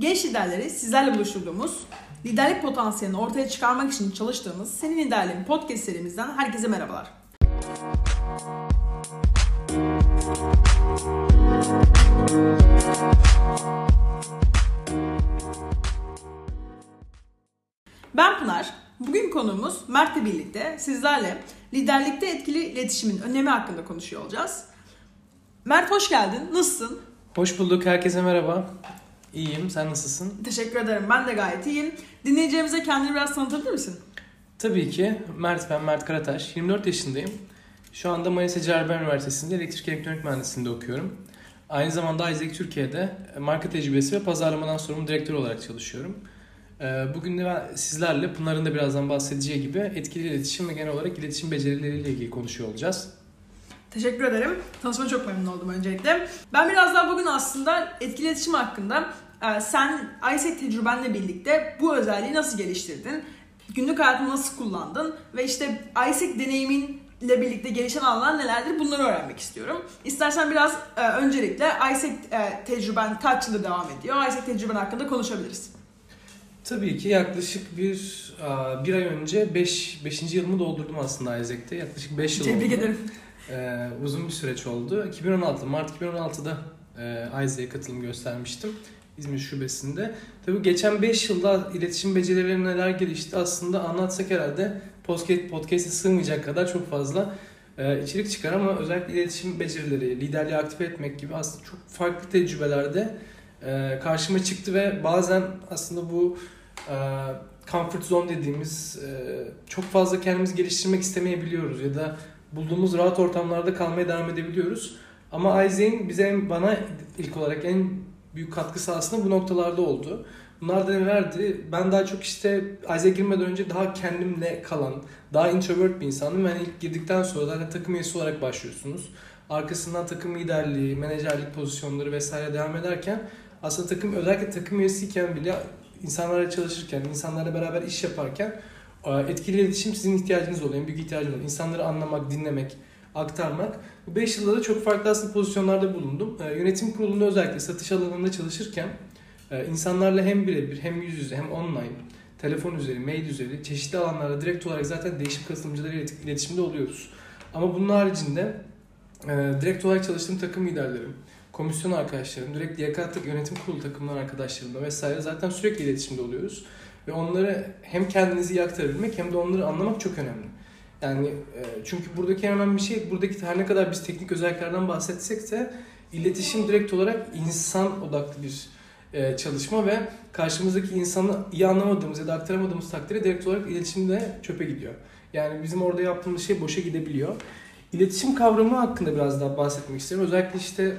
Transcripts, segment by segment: Genç liderleri sizlerle buluşturduğumuz, liderlik potansiyelini ortaya çıkarmak için çalıştığımız Senin Liderliği podcast serimizden herkese merhabalar. Ben Pınar. Bugün konuğumuz Mert'le birlikte sizlerle liderlikte etkili iletişimin önemi hakkında konuşuyor olacağız. Mert, hoş geldin. Nasılsın? Hoş bulduk. Herkese merhaba. İyiyim. Sen nasılsın? Teşekkür ederim. Ben de gayet iyiyim. Dinleyeceğimize kendini biraz tanıtabilir misin? Tabii ki. Ben Mert Karataş. 24 yaşındayım. Şu anda Manisa Celal Bayar Üniversitesi'nde elektrik elektronik mühendisliğinde okuyorum. Aynı zamanda AIESEC Türkiye'de marka tecrübesi ve pazarlamadan sorumlu direktör olarak çalışıyorum. Bugün de ben sizlerle Pınar'ın da birazdan bahsedeceği gibi etkili iletişim ve genel olarak iletişim becerileriyle ilgili konuşuyor olacağız. Teşekkür ederim. Tanışma çok memnun oldum öncelikle. Ben biraz daha bugün aslında etkili iletişim hakkında sen AIESEC tecrübenle birlikte bu özelliği nasıl geliştirdin? Günlük hayatını nasıl kullandın? Ve işte AIESEC deneyiminle birlikte gelişen alanlar nelerdir? Bunları öğrenmek istiyorum. İstersen biraz öncelikle AIESEC tecrüben kaç yıldır devam ediyor? AIESEC tecrüben hakkında konuşabiliriz. Tabii ki yaklaşık bir ay önce 5. yılımı doldurdum aslında AIESEC'te. Yaklaşık 5 yıl oldu. Tebrik ederim. Uzun bir süreç oldu. Mart 2016'da AIESEC'e katılım göstermiştim İzmir Şubesi'nde. Tabii geçen 5 yılda iletişim becerilerine neler gelişti aslında anlatsak herhalde podcast'e sığmayacak kadar çok fazla içerik çıkar ama özellikle iletişim becerileri, liderliği aktive etmek gibi aslında çok farklı tecrübelerde karşıma çıktı ve bazen aslında bu comfort zone dediğimiz çok fazla kendimizi geliştirmek istemeyebiliyoruz ya da bulduğumuz rahat ortamlarda kalmaya devam edebiliyoruz. Ama AIESEC'in bana ilk olarak en büyük katkısı aslında bu noktalarda oldu. Bunlar da nelerdi? Ben daha çok AIESEC'e girmeden önce daha kendimle kalan, daha introvert bir insandım. Ben ilk girdikten sonra zaten takım üyesi olarak başlıyorsunuz. Arkasından takım liderliği, menajerlik pozisyonları vesaire devam ederken aslında özellikle takım üyesiyken bile insanlarla çalışırken, insanlarla beraber iş yaparken etkili iletişim sizin ihtiyacınız oluyor. En büyük ihtiyacınız oluyor. İnsanları anlamak, dinlemek, aktarmak. Bu 5 yılda da çok farklı aslında pozisyonlarda bulundum. Yönetim kurulunda özellikle satış alanında çalışırken insanlarla hem birebir, hem yüz yüze, hem online, telefon üzeri, mail üzeri çeşitli alanlarda direkt olarak zaten değişim katılımcılarıyla iletişimde oluyoruz. Ama bunun haricinde direkt olarak çalıştığım takım liderlerim, komisyon arkadaşlarım, direkt YKT yönetim kurulu takımlar arkadaşlarımla vesaire zaten sürekli iletişimde oluyoruz. Ve onları hem kendinizi iyi aktarabilmek hem de onları anlamak çok önemli. Yani çünkü buradaki en önemli şey, buradaki her ne kadar biz teknik özelliklerden bahsetsek de iletişim direkt olarak insan odaklı bir çalışma ve karşımızdaki insanı iyi anlamadığımız ya da aktaramadığımız takdirde direkt olarak iletişim de çöpe gidiyor. Yani bizim orada yaptığımız şey boşa gidebiliyor. İletişim kavramı hakkında biraz daha bahsetmek isterim. Özellikle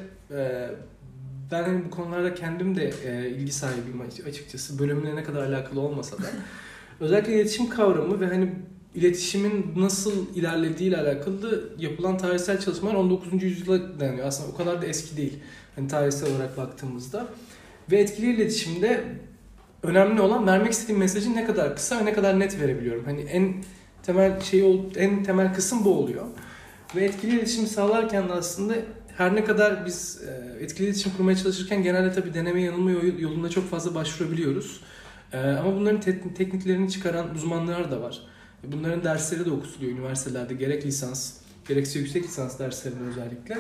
ben bu konularda kendim de ilgi sahibiyim açıkçası. Bölümle ne kadar alakalı olmasa da. Özellikle iletişim kavramı ve iletişimin nasıl ilerlediğiyle alakalı yapılan tarihsel çalışmalar 19. yüzyıla dayanıyor. Aslında o kadar da eski değil. Tarihsel olarak baktığımızda. Ve etkili iletişimde önemli olan vermek istediğim mesajı ne kadar kısa ve ne kadar net verebiliyorum. En temel kısım bu oluyor. Ve etkili iletişim sağlarken de aslında her ne kadar biz etkili iletişim kurmaya çalışırken genelde tabii deneme yanılma yolunda çok fazla başvurabiliyoruz. Ama bunların tekniklerini çıkaran uzmanlar da var. Bunların dersleri de okutuluyor üniversitelerde, gerek lisans, gerekse yüksek lisans derslerinde özellikle.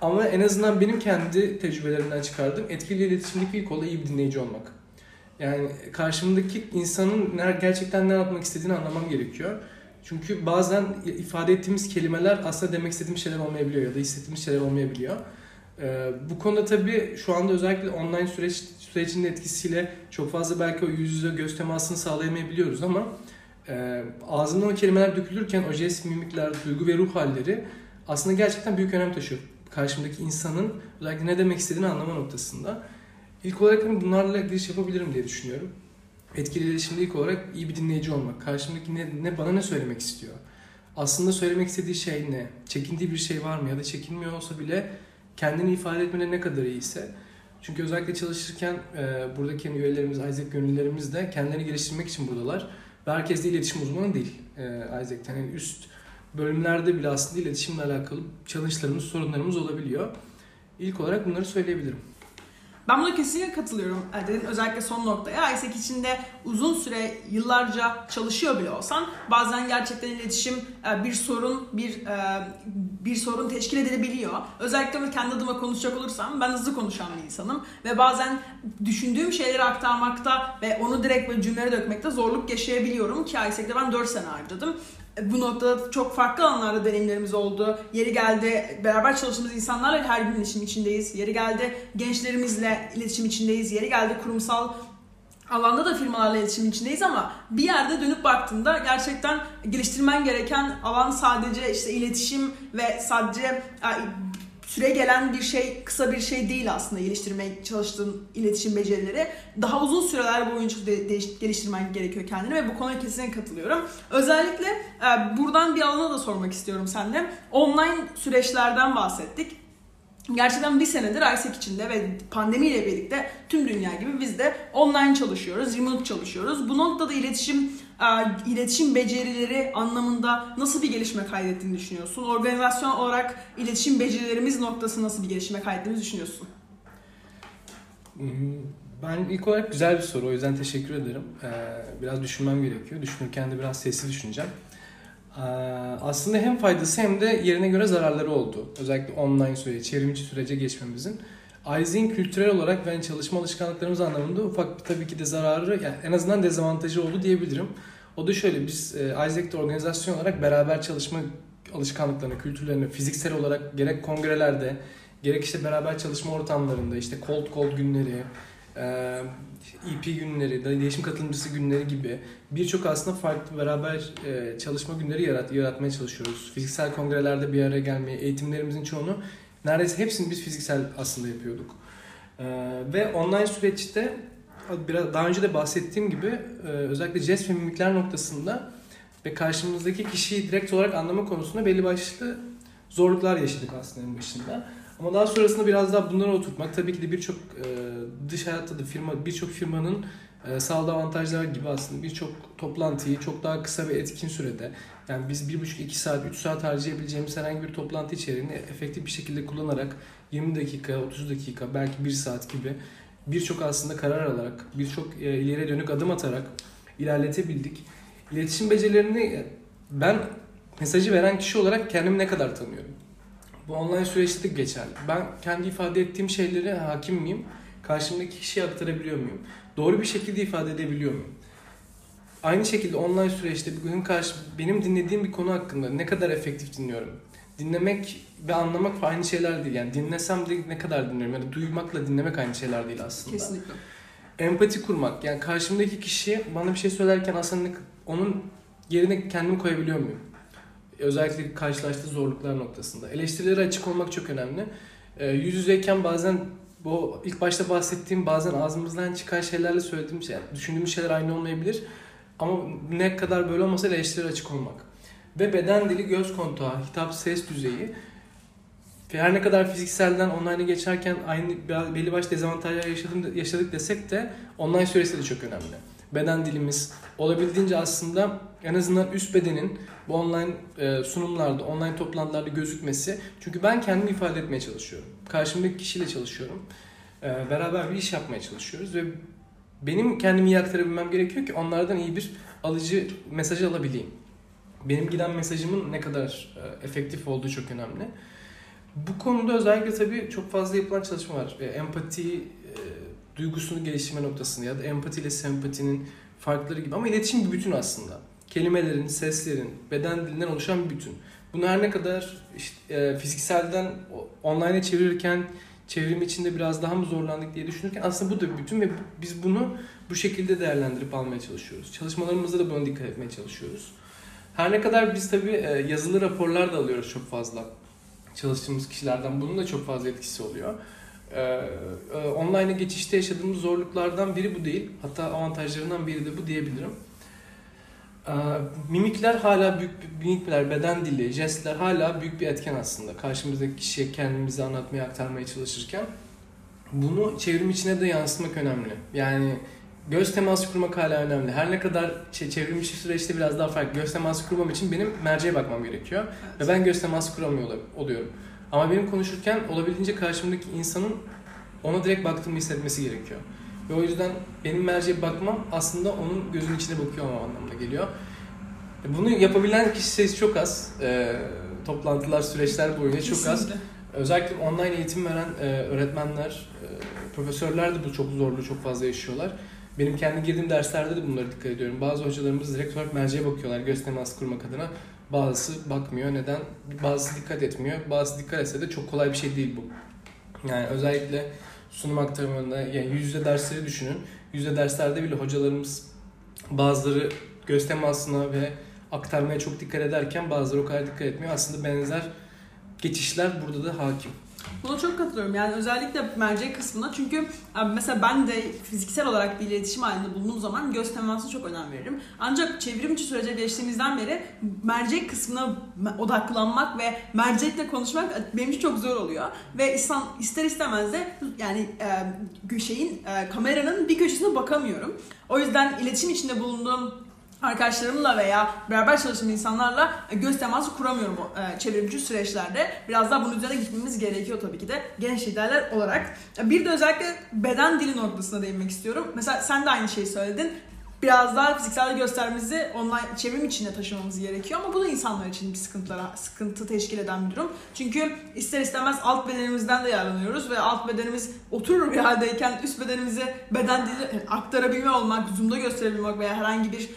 Ama en azından benim kendi tecrübelerimden çıkardığım etkili iletişimdeki ilk olay iyi bir dinleyici olmak. Yani karşımdaki insanın gerçekten ne yapmak istediğini anlamam gerekiyor. Çünkü bazen ifade ettiğimiz kelimeler aslında demek istediğimiz şeyler olmayabiliyor ya da hissettiğimiz şeyler olmayabiliyor. Bu konuda tabii şu anda özellikle online sürecin etkisiyle çok fazla belki o yüz yüze göz temasını sağlayamayabiliyoruz ama ağzından o kelimeler dökülürken o jest, mimikler, duygu ve ruh halleri aslında gerçekten büyük önem taşıyor. Karşımdaki insanın özellikle ne demek istediğini anlama noktasında. İlk olarak bunlarla giriş yapabilirim diye düşünüyorum. Etkili iletişimde ilk olarak iyi bir dinleyici olmak. Karşımdaki bana ne söylemek istiyor? Aslında söylemek istediği şey ne? Çekindiği bir şey var mı? Ya da çekinmiyor olsa bile kendini ifade etmene ne kadar iyiyse. Çünkü özellikle çalışırken buradaki üyelerimiz, AIESEC gönüllülerimiz de kendilerini geliştirmek için buradalar. Ve herkes de iletişim uzmanı değil AIESEC'ten. Yani üst bölümlerde bile aslında iletişimle alakalı challenge'larımız, sorunlarımız olabiliyor. İlk olarak bunları söyleyebilirim. Ben buna kesinlikle katılıyorum. Özellikle son noktaya. AIESEC içinde uzun süre, yıllarca çalışıyor bile olsan bazen gerçekten iletişim bir sorun teşkil edilebiliyor. Özellikle kendi adıma konuşacak olursam ben hızlı konuşan bir insanım ve bazen düşündüğüm şeyleri aktarmakta ve onu direkt böyle cümlelere dökmekte zorluk yaşayabiliyorum ki AIESEC'de ben 4 sene harcadım. Bu noktada çok farklı alanlarda deneyimlerimiz oldu. Yeri geldi beraber çalıştığımız insanlarla her gün iletişim içindeyiz. Yeri geldi gençlerimizle iletişim içindeyiz. Yeri geldi kurumsal alanda da firmalarla iletişim içindeyiz ama bir yerde dönüp baktığında gerçekten geliştirmen gereken alan sadece işte iletişim ve sadece süre gelen bir şey, kısa bir şey değil aslında geliştirmeye çalıştığın iletişim becerileri. Daha uzun süreler boyunca geliştirmen gerekiyor kendini ve bu konuya kesinlikle katılıyorum. Özellikle buradan bir alana da sormak istiyorum seninle. Online süreçlerden bahsettik. Gerçekten bir senedir AIESEC içinde ve pandemiyle birlikte tüm dünya gibi biz de online çalışıyoruz, remote çalışıyoruz. Bu noktada iletişim becerileri anlamında nasıl bir gelişme kaydettiğini düşünüyorsun? Organizasyon olarak iletişim becerilerimiz noktası nasıl bir gelişme kaydettiğimizi düşünüyorsun? Ben ilk olarak güzel bir soru. O yüzden teşekkür ederim. Biraz düşünmem gerekiyor. Düşünürken de biraz sesli düşüneceğim. Aslında hem faydası hem de yerine göre zararları oldu. Özellikle online sürece, çevrimiçi sürece geçmemizin. AIESEC'in kültürel olarak ben çalışma alışkanlıklarımız anlamında ufak bir tabii ki de zararı, yani en azından dezavantajı oldu diyebilirim. O da şöyle, biz AIESEC'te organizasyon olarak beraber çalışma alışkanlıklarını, kültürlerini fiziksel olarak gerek kongrelerde, gerek işte beraber çalışma ortamlarında, işte cold call günleri, EP günleri, değişim katılımcısı günleri gibi birçok aslında farklı beraber çalışma günleri yaratmaya çalışıyoruz. Fiziksel kongrelerde bir araya gelmeyi, eğitimlerimizin çoğunu neredeyse hepsini biz fiziksel aslında yapıyorduk. Ve online süreçte biraz daha önce de bahsettiğim gibi özellikle jest ve mimikler noktasında ve karşımızdaki kişiyi direkt olarak anlama konusunda belli başlı zorluklar yaşadık aslında en başında. Ama daha sonrasında biraz daha bunları oturtmak tabii ki de birçok dış hayatta da birçok firmanın sağladığı avantajlar gibi aslında birçok toplantıyı çok daha kısa ve etkin sürede, yani biz 1,5-2 saat, 3 saat harcayabileceğimiz herhangi bir toplantı içeriğini efektif bir şekilde kullanarak 20 dakika, 30 dakika, belki 1 saat gibi birçok aslında karar alarak, birçok ileriye dönük adım atarak ilerletebildik. İletişim becerilerini ben mesajı veren kişi olarak kendimi ne kadar tanıyorum? Bu online süreçte de geçerli. Ben kendi ifade ettiğim şeylere hakim miyim? Karşımdaki kişiye aktarabiliyor muyum? Doğru bir şekilde ifade edebiliyor muyum? Aynı şekilde online süreçte benim dinlediğim bir konu hakkında ne kadar efektif dinliyorum? Dinlemek ve anlamak aynı şeyler değil. Yani dinlesem de ne kadar dinliyorum? Yani duymakla dinlemek aynı şeyler değil aslında. Kesinlikle. Empati kurmak. Yani karşımdaki kişi bana bir şey söylerken aslında onun yerine kendimi koyabiliyor muyum? Özellikle karşılaştığı zorluklar noktasında. Eleştirilere açık olmak çok önemli. Yüz yüzeyken bazen bu ilk başta bahsettiğim bazen ağzımızdan çıkan şeylerle söylediğim şey, düşündüğümüz şeyler aynı olmayabilir. Ama ne kadar böyle olmasa eleştirilere açık olmak. Ve beden dili, göz kontağı, hitap, ses düzeyi. Her ne kadar fizikselden online'a geçerken aynı belli başlı dezavantajlar yaşadık desek de online süresi de çok önemli. Beden dilimiz olabildiğince aslında en azından üst bedenin bu online sunumlarda, online toplantılarda gözükmesi. Çünkü ben kendimi ifade etmeye çalışıyorum. Karşımdaki kişiyle çalışıyorum. Beraber bir iş yapmaya çalışıyoruz ve benim kendimi iyi aktarabilmem gerekiyor ki onlardan iyi bir alıcı mesaj alabileyim. Benim giden mesajımın ne kadar efektif olduğu çok önemli. Bu konuda özellikle tabii çok fazla yapılan çalışma var. Empati duygusunu geliştirme noktasında ya da empati ile sempatinin farkları gibi. Ama iletişim bir bütün aslında. Kelimelerin, seslerin, beden dilinden oluşan bir bütün. Bunu her ne kadar fizikselden online'e çevirirken, çevrim içinde biraz daha mı zorlandık diye düşünürken aslında bu da bir bütün ve biz bunu bu şekilde değerlendirip almaya çalışıyoruz. Çalışmalarımızda da buna dikkat etmeye çalışıyoruz. Her ne kadar biz tabii yazılı raporlar da alıyoruz çok fazla çalıştığımız kişilerden. Bunun da çok fazla etkisi oluyor. Online'a geçişte yaşadığımız zorluklardan biri bu değil. Hatta avantajlarından biri de bu diyebilirim. Mimikler hala büyük bir, mimikler, beden dili, jestler hala büyük bir etken aslında. Karşımızdaki kişiye kendimizi anlatmaya, aktarmaya çalışırken. Bunu çevrim içine de yansıtmak önemli. Yani göz teması kurmak hala önemli. Her ne kadar çevrim içi süreçte biraz daha farklı. Göz teması kurmam için benim merceğe bakmam gerekiyor. Evet. Ve ben göz teması kuramıyor oluyorum. Ama benim konuşurken olabildiğince karşımdaki insanın ona direkt baktığımı hissetmesi gerekiyor. Ve o yüzden benim merceğe bakmam aslında onun gözünün içine bakıyor anlamına geliyor. Bunu yapabilen kişi sayısı çok az. Toplantılar, süreçler boyunca çok az. Özellikle online eğitim veren öğretmenler, profesörler de bu çok zorluğu çok fazla yaşıyorlar. Benim kendi girdiğim derslerde de bunlara dikkat ediyorum. Bazı hocalarımız direkt olarak merceğe bakıyorlar göz teması kurmak adına. Bazısı bakmıyor. Neden? Bazısı dikkat etmiyor. Bazısı dikkat etse de çok kolay bir şey değil bu. Yani özellikle sunum aktarımında, yani yüz yüze dersleri düşünün. Yüz yüze derslerde bile hocalarımız bazıları göz temasına ve aktarmaya çok dikkat ederken bazıları o kadar dikkat etmiyor. Aslında benzer geçişler burada da hakim. Buna çok katılıyorum. Yani özellikle mercek kısmına, çünkü mesela ben de fiziksel olarak bir iletişim halinde bulunduğum zaman göz temasına çok önem veririm. Ancak çevrimiçi sürece geçtiğimizden beri mercek kısmına odaklanmak ve mercekle konuşmak benim için çok zor oluyor. Ve insan ister istemez de yani kameranın bir köşesine bakamıyorum. O yüzden iletişim içinde bulunduğum arkadaşlarımla veya beraber çalışan insanlarla göz teması kuramıyorum çevrimçi süreçlerde. Biraz daha bunun üzerine gitmemiz gerekiyor tabii ki de genç liderler olarak. Bir de özellikle beden dili noktasına değinmek istiyorum. Mesela sen de aynı şeyi söyledin. Biraz daha fiziksel gösterimizi online çevrim içinde taşımamız gerekiyor ama bu da insanlar için bir sıkıntı teşkil eden bir durum. Çünkü ister istemez alt bedenimizden de yararlanıyoruz ve alt bedenimiz oturur bir haldeyken üst bedenimizi beden dili aktarabilme olmak, Zoom'da gösterebilmek veya herhangi bir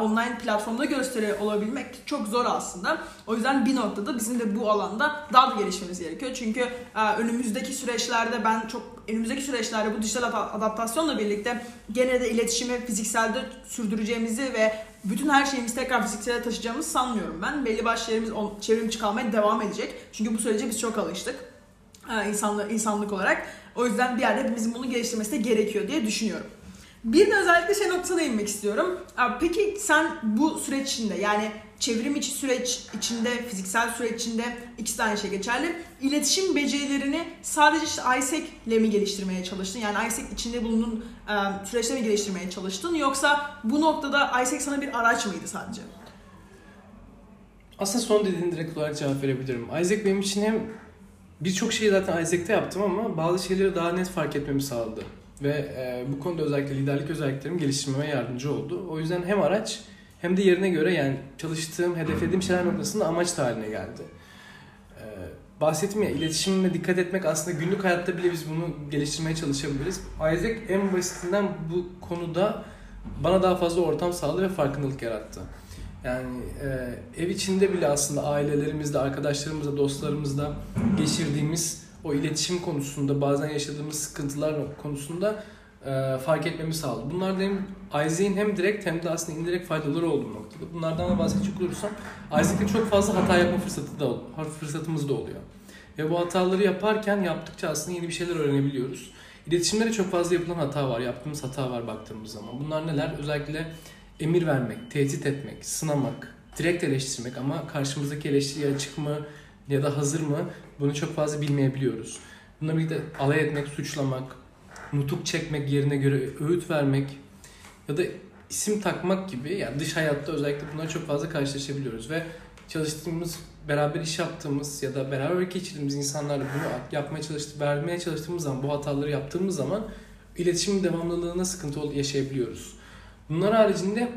online platformda gösteriyor olabilmek çok zor aslında. O yüzden bir noktada bizim de bu alanda daha da gelişmemiz gerekiyor. Çünkü önümüzdeki süreçlerde bu dijital adaptasyonla birlikte gene de iletişimi fizikselde sürdüreceğimizi ve bütün her şeyimizi tekrar fiziksele taşıyacağımızı sanmıyorum ben. Belli başlı yerimiz çevrimçi kalmaya devam edecek. Çünkü bu sürece biz çok alıştık insanlık olarak. O yüzden bir yerde hepimizin bunu geliştirmesi de gerekiyor diye düşünüyorum. Bir de özellikle noktasına değinmek istiyorum. Peki sen bu süreç içinde, yani çevrim içi süreç içinde, fiziksel süreç içinde ikisi de aynı şey geçerli. İletişim becerilerini sadece AIESEC ile mi geliştirmeye çalıştın? Yani AIESEC içinde bulunduğun süreçte mi geliştirmeye çalıştın? Yoksa bu noktada AIESEC sana bir araç mıydı sadece? Aslında son dediğin direkt olarak cevap verebilirim. AIESEC benim için hem birçok şeyi zaten AIESEC'te yaptım ama bazı şeyleri daha net fark etmemi sağladı. Ve bu konuda özellikle liderlik özelliklerimi geliştirmeme yardımcı oldu. O yüzden hem araç hem de yerine göre, yani çalıştığım, hedeflediğim şeyler noktasında amaç da haline geldi. Bahsettim ya, iletişime dikkat etmek, aslında günlük hayatta bile biz bunu geliştirmeye çalışabiliriz. AIESEC en basitinden bu konuda bana daha fazla ortam sağladı ve farkındalık yarattı. Yani ev içinde bile aslında ailelerimizle, arkadaşlarımızla, dostlarımızla geçirdiğimiz o iletişim konusunda bazen yaşadığımız sıkıntılar konusunda fark etmemi sağladı. Bunlar da hem AIESEC'in hem direkt hem de aslında indirekt faydaları olduğu noktada. Bunlardan da bahsedecek olursam, AIESEC'te çok fazla hata yapma fırsatımız da oluyor. Ve bu hataları yaparken, yaptıkça aslında yeni bir şeyler öğrenebiliyoruz. İletişimde de çok fazla yapılan hata var, yaptığımız hata var baktığımız zaman. Bunlar neler? Özellikle emir vermek, tehdit etmek, sınamak, direkt eleştirmek ama karşımızdaki eleştiriye açık mı ya da hazır mı? Bunu çok fazla bilmeyebiliyoruz. Bununla birlikte alay etmek, suçlamak, nutuk çekmek, yerine göre öğüt vermek ya da isim takmak gibi, yani dış hayatta özellikle bunlara çok fazla karşılaşabiliyoruz ve çalıştığımız, beraber iş yaptığımız ya da beraber geçirdiğimiz insanlarla bunu yapmaya vermeye çalıştığımız zaman, bu hataları yaptığımız zaman iletişimin devamlılığına sıkıntı yaşayabiliyoruz. Bunlar haricinde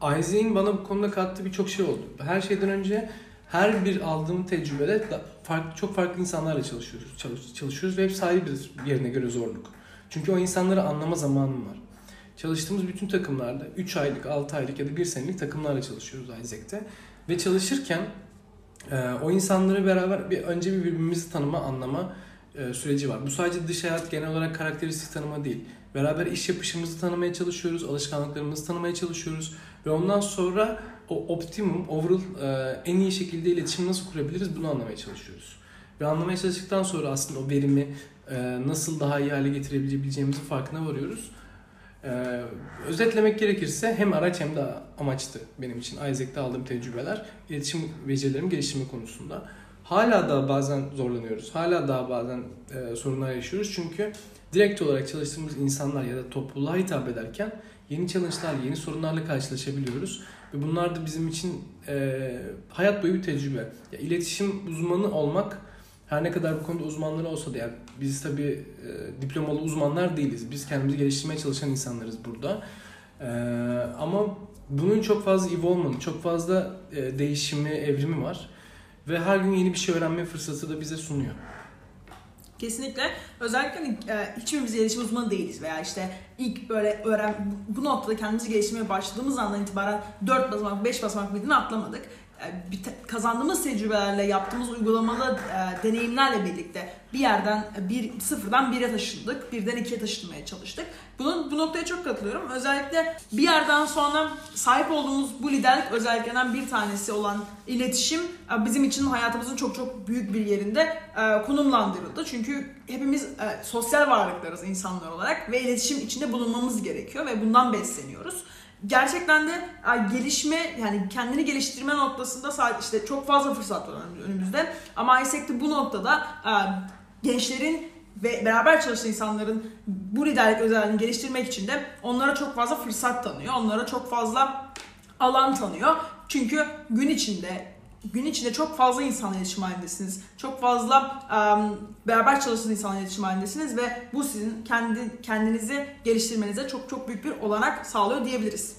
AIESEC'in bana bu konuda kattığı birçok şey oldu. Her şeyden önce her bir aldığım tecrübede çok farklı insanlarla çalışıyoruz ve hepsi ayrı bir yerine göre zorluk. Çünkü o insanları anlama zamanım var. Çalıştığımız bütün takımlarda 3 aylık, 6 aylık ya da 1 senelik takımlarla çalışıyoruz AIESEC'te. Ve çalışırken o insanları beraber önce birbirimizi tanıma, anlama süreci var. Bu sadece dış hayat, genel olarak karakteristik tanıma değil. Beraber iş yapışımızı tanımaya çalışıyoruz, alışkanlıklarımızı tanımaya çalışıyoruz ve ondan sonra o optimum, overall en iyi şekilde iletişim nasıl kurabiliriz bunu anlamaya çalışıyoruz. Ve anlamaya çalıştıktan sonra aslında o verimi nasıl daha iyi hale getirebileceğimizin farkına varıyoruz. Özetlemek gerekirse hem araç hem de amaçtı benim için AIESEC'te aldığım tecrübeler, iletişim becerilerimi geliştirme konusunda. Hala daha bazen zorlanıyoruz, hala daha bazen sorunlar yaşıyoruz çünkü direkt olarak çalıştığımız insanlar ya da topluluğa hitap ederken yeni challenge'lar, yeni sorunlarla karşılaşabiliyoruz. Ve bunlar da bizim için hayat boyu bir tecrübe. Ya, iletişim uzmanı olmak her ne kadar bu konuda uzmanları olsa da, yani Biz tabii diplomalı uzmanlar değiliz. Biz kendimizi geliştirmeye çalışan insanlarız burada. Ama bunun çok fazla evolvement'ı, çok fazla değişimi, evrimi var. Ve her gün yeni bir şey öğrenme fırsatı da bize sunuyor. Kesinlikle. Özellikle hiçbirimiz gelişim uzmanı değiliz veya işte ilk böyle bu noktada kendimizi geliştirmeye başladığımız andan itibaren 4 basamak, 5 basamak bildiğini atlamadık. Kazandığımız tecrübelerle, yaptığımız uygulamalı deneyimlerle birlikte bir yerden, sıfırdan 1'e taşındık, 1'den 2'ye taşınmaya çalıştık. Bu noktaya çok katılıyorum. Özellikle bir yerden sonra sahip olduğumuz bu liderlik özelliklerinden bir tanesi olan iletişim bizim için hayatımızın çok çok büyük bir yerinde konumlandırıldı. Çünkü hepimiz sosyal varlıklarız insanlar olarak ve iletişim içinde bulunmamız gerekiyor ve bundan besleniyoruz. Gerçekten de gelişme, yani kendini geliştirme noktasında işte çok fazla fırsat var önümüzde. Ama AIESEC'te bu noktada gençlerin ve beraber çalışan insanların bu liderlik özelliğini geliştirmek için de onlara çok fazla fırsat tanıyor. Onlara çok fazla alan tanıyor. Çünkü gün içinde çok fazla insanla iletişim halindesiniz. Çok fazla beraber çalışan insanla iletişim halindesiniz ve bu sizin kendinizi geliştirmenize çok çok büyük bir olanak sağlıyor diyebiliriz.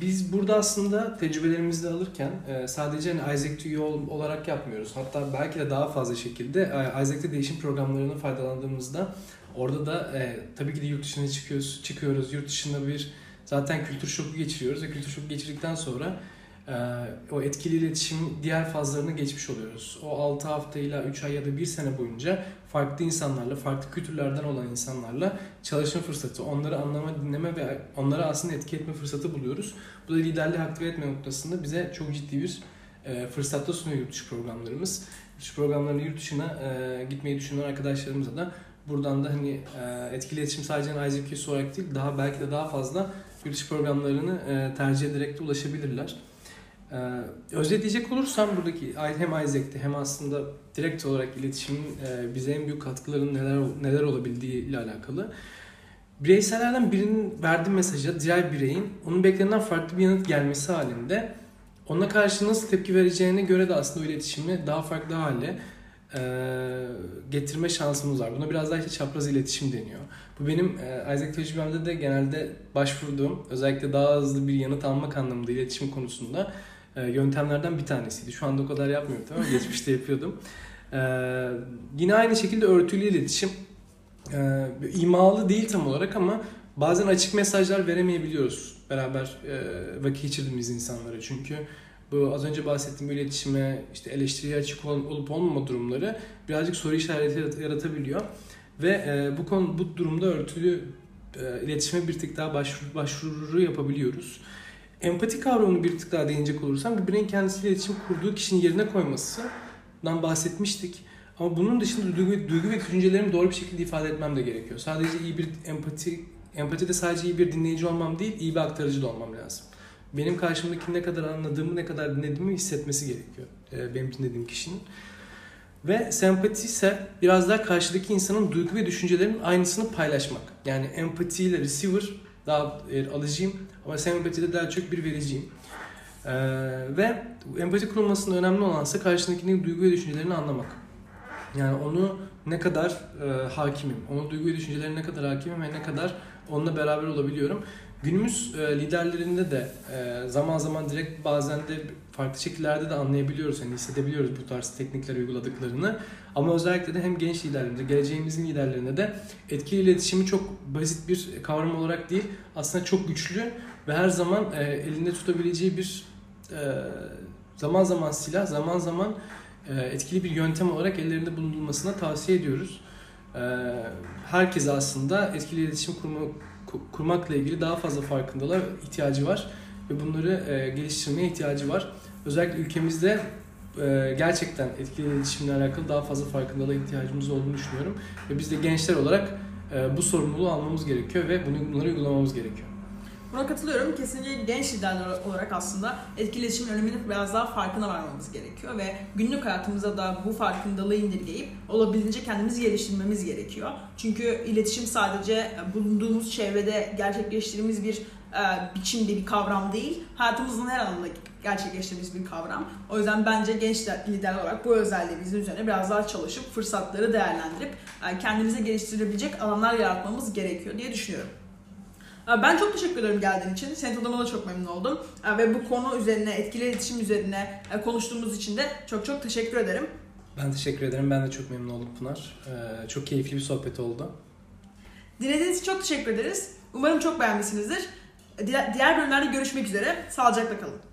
Biz burada aslında tecrübelerimizi de alırken sadece AIESEC'te üye olarak yapmıyoruz. Hatta belki de daha fazla şekilde AIESEC'te değişim programlarına faydalandığımızda orada da tabii ki de yurt dışına çıkıyoruz. Yurt dışında zaten kültür şoku geçiriyoruz ve kültür şoku geçirdikten sonra o etkili iletişim diğer fazlarını geçmiş oluyoruz. O 6 haftayla 3 ay ya da 1 sene boyunca farklı insanlarla, farklı kültürlerden olan insanlarla çalışma fırsatı, onları anlama, dinleme ve onlara aslında etki etme fırsatı buluyoruz. Bu da liderliği aktive etme noktasında bize çok ciddi bir fırsat da sunuyor yurt dışı programlarımız. Yurt dışı programlarına, yurt dışına gitmeyi düşünen arkadaşlarımıza da buradan da etkili iletişim sadece AIESEC olarak değil, belki de daha fazla yurt dışı programlarını tercih ederek de ulaşabilirler. Özetleyecek olursam buradaki hem AIESEC'te hem aslında direkt olarak iletişimin bize en büyük katkılarının neler olabildiği ile alakalı. Bireysellerden birinin verdiği mesaja diğer bireyin onun beklenenden farklı bir yanıt gelmesi halinde ona karşı nasıl tepki vereceğine göre de aslında o iletişimi daha farklı hale getirme şansımız var. Buna biraz daha çapraz iletişim deniyor. Bu benim AIESEC tecrübemde de genelde başvurduğum, özellikle daha hızlı bir yanıt almak anlamında iletişim konusunda yöntemlerden bir tanesiydi. Şu anda o kadar yapmıyorum, tamam mı? Geçmişte yapıyordum. Yine aynı şekilde örtülü iletişim. İmalı değil tam olarak ama bazen açık mesajlar veremeyebiliyoruz beraber vakit geçirdiğimiz insanlara. Çünkü bu az önce bahsettiğim iletişime, eleştiriye açık olup olmama durumları birazcık soru işareti yaratabiliyor. Ve bu durumda örtülü iletişime bir tık daha başvuru yapabiliyoruz. Empati kavramını bir tık daha değinecek olursam, bir bireyin kendisiyle iletişim kurduğu kişinin yerine koymasından bahsetmiştik. Ama bunun dışında duygu ve düşüncelerimi doğru bir şekilde ifade etmem de gerekiyor. Sadece iyi bir empatide sadece iyi bir dinleyici olmam değil, iyi bir aktarıcı da olmam lazım. Benim karşımdaki ne kadar anladığımı, ne kadar dinlediğimi hissetmesi gerekiyor benim dinlediğim kişinin. Ve sempati ise biraz daha karşıdaki insanın duygu ve düşüncelerinin aynısını paylaşmak. Yani empatiyle receiver, daha alıcıyım ama sempatide daha çok bir vericiyim. Ve empati kurulmasının önemli olansa karşındakinin duygu ve düşüncelerini anlamak. Yani onu ne kadar hakimim, onun duygu ve düşüncelerine ne kadar hakimim ve ne kadar onunla beraber olabiliyorum. Günümüz liderlerinde de zaman zaman direkt bazen de farklı şekillerde de anlayabiliyoruz, hissedebiliyoruz bu tarz teknikler uyguladıklarını. Ama özellikle de hem genç liderlerinde, geleceğimizin liderlerinde de etkili iletişimi çok basit bir kavram olarak değil, aslında çok güçlü ve her zaman elinde tutabileceği bir zaman zaman silah, zaman zaman etkili bir yöntem olarak ellerinde bulundurulmasına tavsiye ediyoruz. Herkese aslında etkili iletişim kurmakla ilgili daha fazla farkındalığa ihtiyacı var ve bunları geliştirmeye ihtiyacı var. Özellikle ülkemizde gerçekten etkili iletişimle alakalı daha fazla farkındalığa ihtiyacımız olduğunu düşünüyorum. Ve biz de gençler olarak bu sorumluluğu almamız gerekiyor ve bunları uygulamamız gerekiyor. Buna katılıyorum. Kesinlikle genç liderler olarak aslında etkileşimin önemini biraz daha farkına varmamız gerekiyor ve günlük hayatımıza da bu farkındalığı indirgeyip olabildiğince kendimizi geliştirmemiz gerekiyor. Çünkü iletişim sadece bulunduğumuz çevrede gerçekleştirdiğimiz bir biçimde bir kavram değil, hayatımızın her alanında gerçekleştirdiğimiz bir kavram. O yüzden bence genç lider olarak bu özelliğimizin üzerine biraz daha çalışıp fırsatları değerlendirip kendimize geliştirebilecek alanlar yaratmamız gerekiyor diye düşünüyorum. Ben çok teşekkür ederim geldiğin için. Seni tanıdığıma da çok memnun oldum. Ve bu konu üzerine, etkili iletişim üzerine konuştuğumuz için de çok çok teşekkür ederim. Ben teşekkür ederim. Ben de çok memnun oldum Pınar. Çok keyifli bir sohbet oldu. Dinlediğiniz için çok teşekkür ederiz. Umarım çok beğenmişsinizdir. Diğer bölümlerde görüşmek üzere. Sağlıcakla kalın.